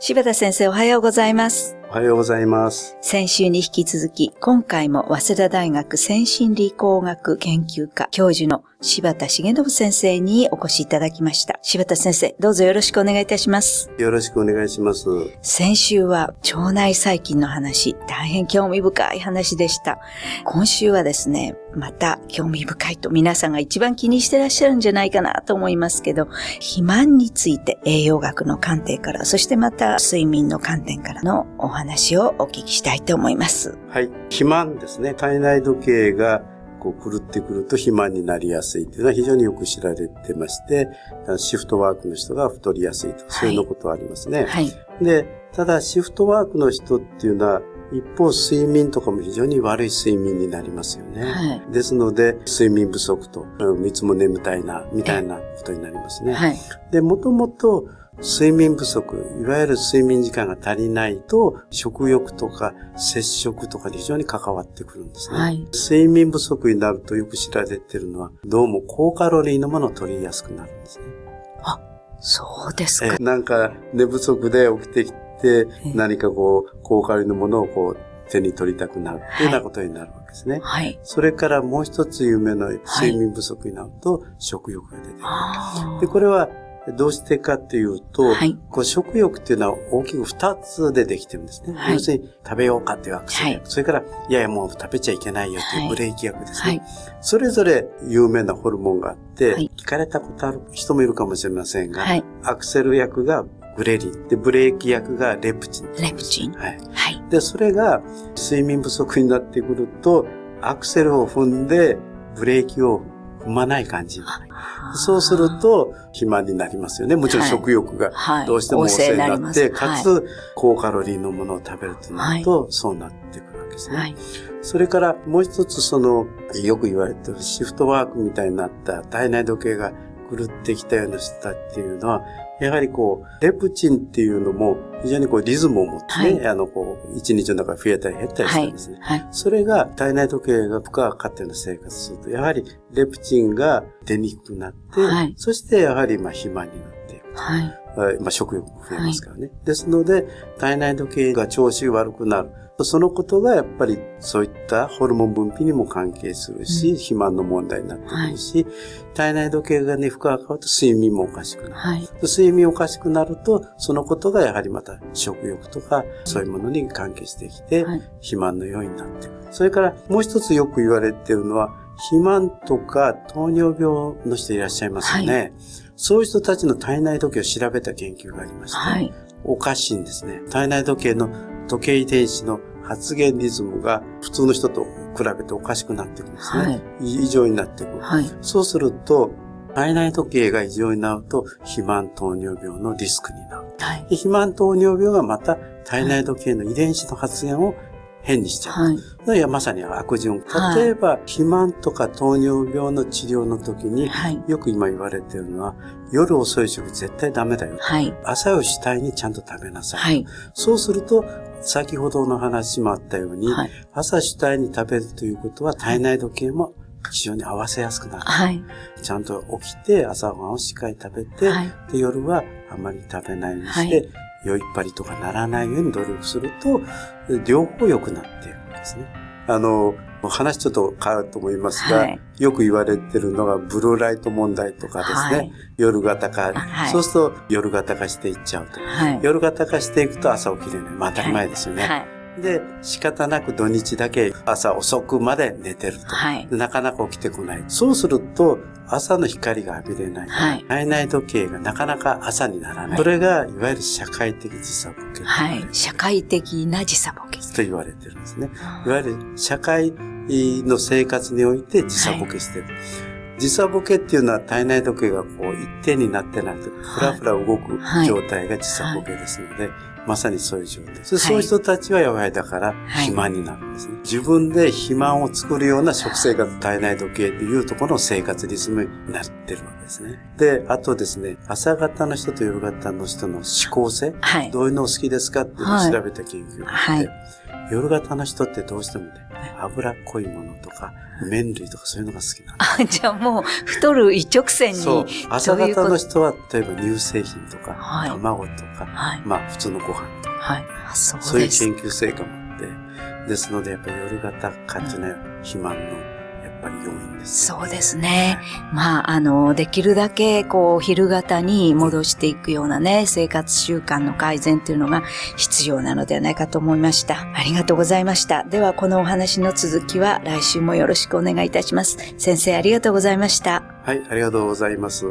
柴田先生、おはようございます。おはようございます。先週に引き続き、今回も早稲田大学先進理工学研究科教授の柴田重信先生にお越しいただきました。柴田先生、どうぞよろしくお願いいたします。よろしくお願いします。先週は腸内細菌の話、大変興味深い話でした。今週はですね、また興味深いと皆さんが一番気にしてらっしゃるんじゃないかなと思いますけど、肥満について栄養学の観点から、そしてまた睡眠の観点からのお話をお聞きしたいと思います。はい、肥満ですね。体内時計が狂ってくると肥満になりやすいというのは非常によく知られてまして、シフトワークの人が太りやすいと、そういうのことはありますね、はいはい、で、ただシフトワークの人っていうのは一方睡眠とかも非常に悪い睡眠になりますよね、はい、ですので睡眠不足と、いつも眠たいなみたいなことになりますね、はい、で、もともと睡眠不足、いわゆる睡眠時間が足りないと食欲とか摂食とかに非常に関わってくるんですね、はい、睡眠不足になるとよく知られているのは、どうも高カロリーのものを取りやすくなるんですね。あ、そうですか。なんか寝不足で起きてきて、何か高カロリーのものを手に取りたくなるというようなことになるわけですね、はい、それからもう一つ有名な睡眠不足になると食欲が出てくる、はい、で、これはどうしてかというと、はい、食欲っていうのは大きく2つでできてるんですね、はい、要するに食べようかというアクセル、はい、それからいやいやもう食べちゃいけないよというブレーキ薬ですね、はいはい、それぞれ有名なホルモンがあって、はい、聞かれたことある人もいるかもしれませんが、はい、アクセル薬がグレリンで、ブレーキ薬がレプチン、レプチン、はいはい、で、それが睡眠不足になってくるとアクセルを踏んでブレーキを踏まない感じ、そうすると肥満になりますよね。もちろん食欲がどうしても旺盛になって、はいはい、かつ高カロリーのものを食べるとなると、はい、そうなってくるわけですね、はい、それからもう一つ、よく言われているシフトワークみたいになった体内時計が狂ってきたような人たちっていうのは、やはりレプチンっていうのも非常にリズムを持ってね、はい、一日の中増えたり減ったりしたんですね、はいはい、それが体内時計が深かったような生活すると、やはりレプチンが出にくくなって、はい、そしてやはり肥満になっていくと、はい、食欲も増えますからね、はい、ですので体内時計が調子悪くなる、そのことがやっぱりそういったホルモン分泌にも関係するし、うん、肥満の問題になってくるし、はい、体内時計がね、深く変わると睡眠もおかしくなる、はい、睡眠おかしくなると、そのことがやはりまた食欲とかそういうものに関係してきて、はい、肥満の要因になってくる。それからもう一つよく言われているのは、肥満とか糖尿病の人いらっしゃいますよね、はい、そういう人たちの体内時計を調べた研究がありまして、はい、おかしいんですね。体内時計の時計遺伝子の発現リズムが普通の人と比べておかしくなってくるんですね、はい、異常になってくる、はい、そうすると体内時計が異常になると肥満糖尿病のリスクになる、はい、肥満糖尿病がまた体内時計の遺伝子の発現を変にしちゃう、はい、いや、まさに悪循環。例えば、はい、肥満とか糖尿病の治療の時に、はい、よく今言われているのは、夜遅い食絶対ダメだよ、はい、朝を主体にちゃんと食べなさい、はい、そうすると先ほどの話もあったように、はい、朝主体に食べるということは体内時計も非常に合わせやすくなる、はい、ちゃんと起きて朝ごはんをしっかり食べて、はい、で、夜はあまり食べないようにして、はい、酔いっぱりとかならないように努力すると両方良くなっているんですね。話ちょっと変わると思いますが、はい、よく言われてるのがブルーライト問題とかですね、はい、夜型化、はい、そうすると夜型化していっちゃうと、はい、夜型化していくと朝起きれない、まあ、当たり前ですよね、はいはい、で、仕方なく土日だけ朝遅くまで寝てると、はい、なかなか起きてこない、そうすると朝の光が浴びれない、はい、体内時計がなかなか朝にならない、それがいわゆる社会的時差ボケ、はい、社会的な時差ボケと言われてるんですね。いわゆる社会の生活において時差ボケしてる、はい、時差ボケっていうのは体内時計が一定になってないとふらふら動く状態が時差ボケですので、はいはいはい、まさにそういう状態です、はい、そういう人たちはやばい、だから肥満になるんですね、はい、自分で肥満を作るような食生活、体内時計というところの生活リズムになってるわけですね。で、あとですね、朝型の人と夜型の人の思考性、はい、どういうのを好きですかっていうのを調べた研究があって、はい、夜型の人ってどうしてもね、脂っこいものとか麺類とかそういうのが好きなんです。あ、じゃあもう太る一直線に。そう。朝型の人は例えば乳製品とか、はい、卵とか、はい、まあ普通のご飯とか、はい、そういう研究成果もあって、ですのでやっぱり夜型かっていうのは肥満のやっぱり要因ですね。そうですね。はい、まあ、できるだけ、昼型に戻していくようなね、生活習慣の改善というのが必要なのではないかと思いました。ありがとうございました。では、このお話の続きは来週もよろしくお願いいたします。先生、ありがとうございました。はい、ありがとうございます。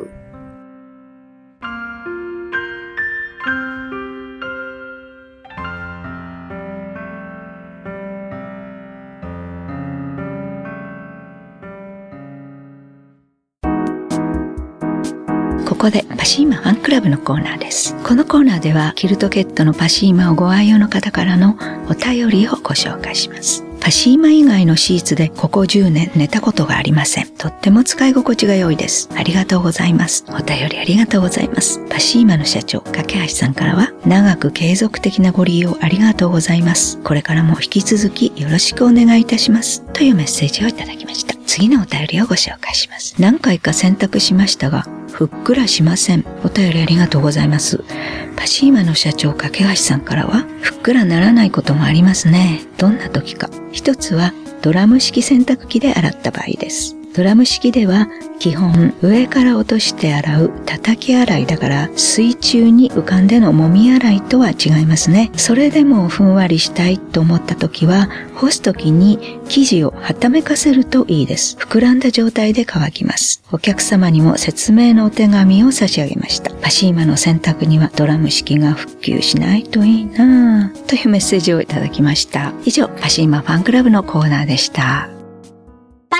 ここでパシーマファンクラブのコーナーです。このコーナーではキルトケットのパシーマをご愛用の方からのお便りをご紹介します。パシーマ以外のシーツでここ10年寝たことがありません。とっても使い心地が良いです。ありがとうございます。お便りありがとうございます。パシーマの社長掛橋さんからは、長く継続的なご利用ありがとうございます。これからも引き続きよろしくお願いいたします、というメッセージをいただきました。次のお便りをご紹介します。何回か選択しましたがふっくらしません。お便りありがとうございます。パシーマの社長掛橋さんからは、ふっくらならないこともありますね。どんな時か。一つはドラム式洗濯機で洗った場合です。ドラム式では基本上から落として洗う叩き洗いだから、水中に浮かんでの揉み洗いとは違いますね。それでもふんわりしたいと思った時は、干す時に生地をはためかせるといいです。膨らんだ状態で乾きます。お客様にも説明のお手紙を差し上げました。パシーマの洗濯にはドラム式が普及しないといいなぁ、というメッセージをいただきました。以上、パシーマファンクラブのコーナーでした。パ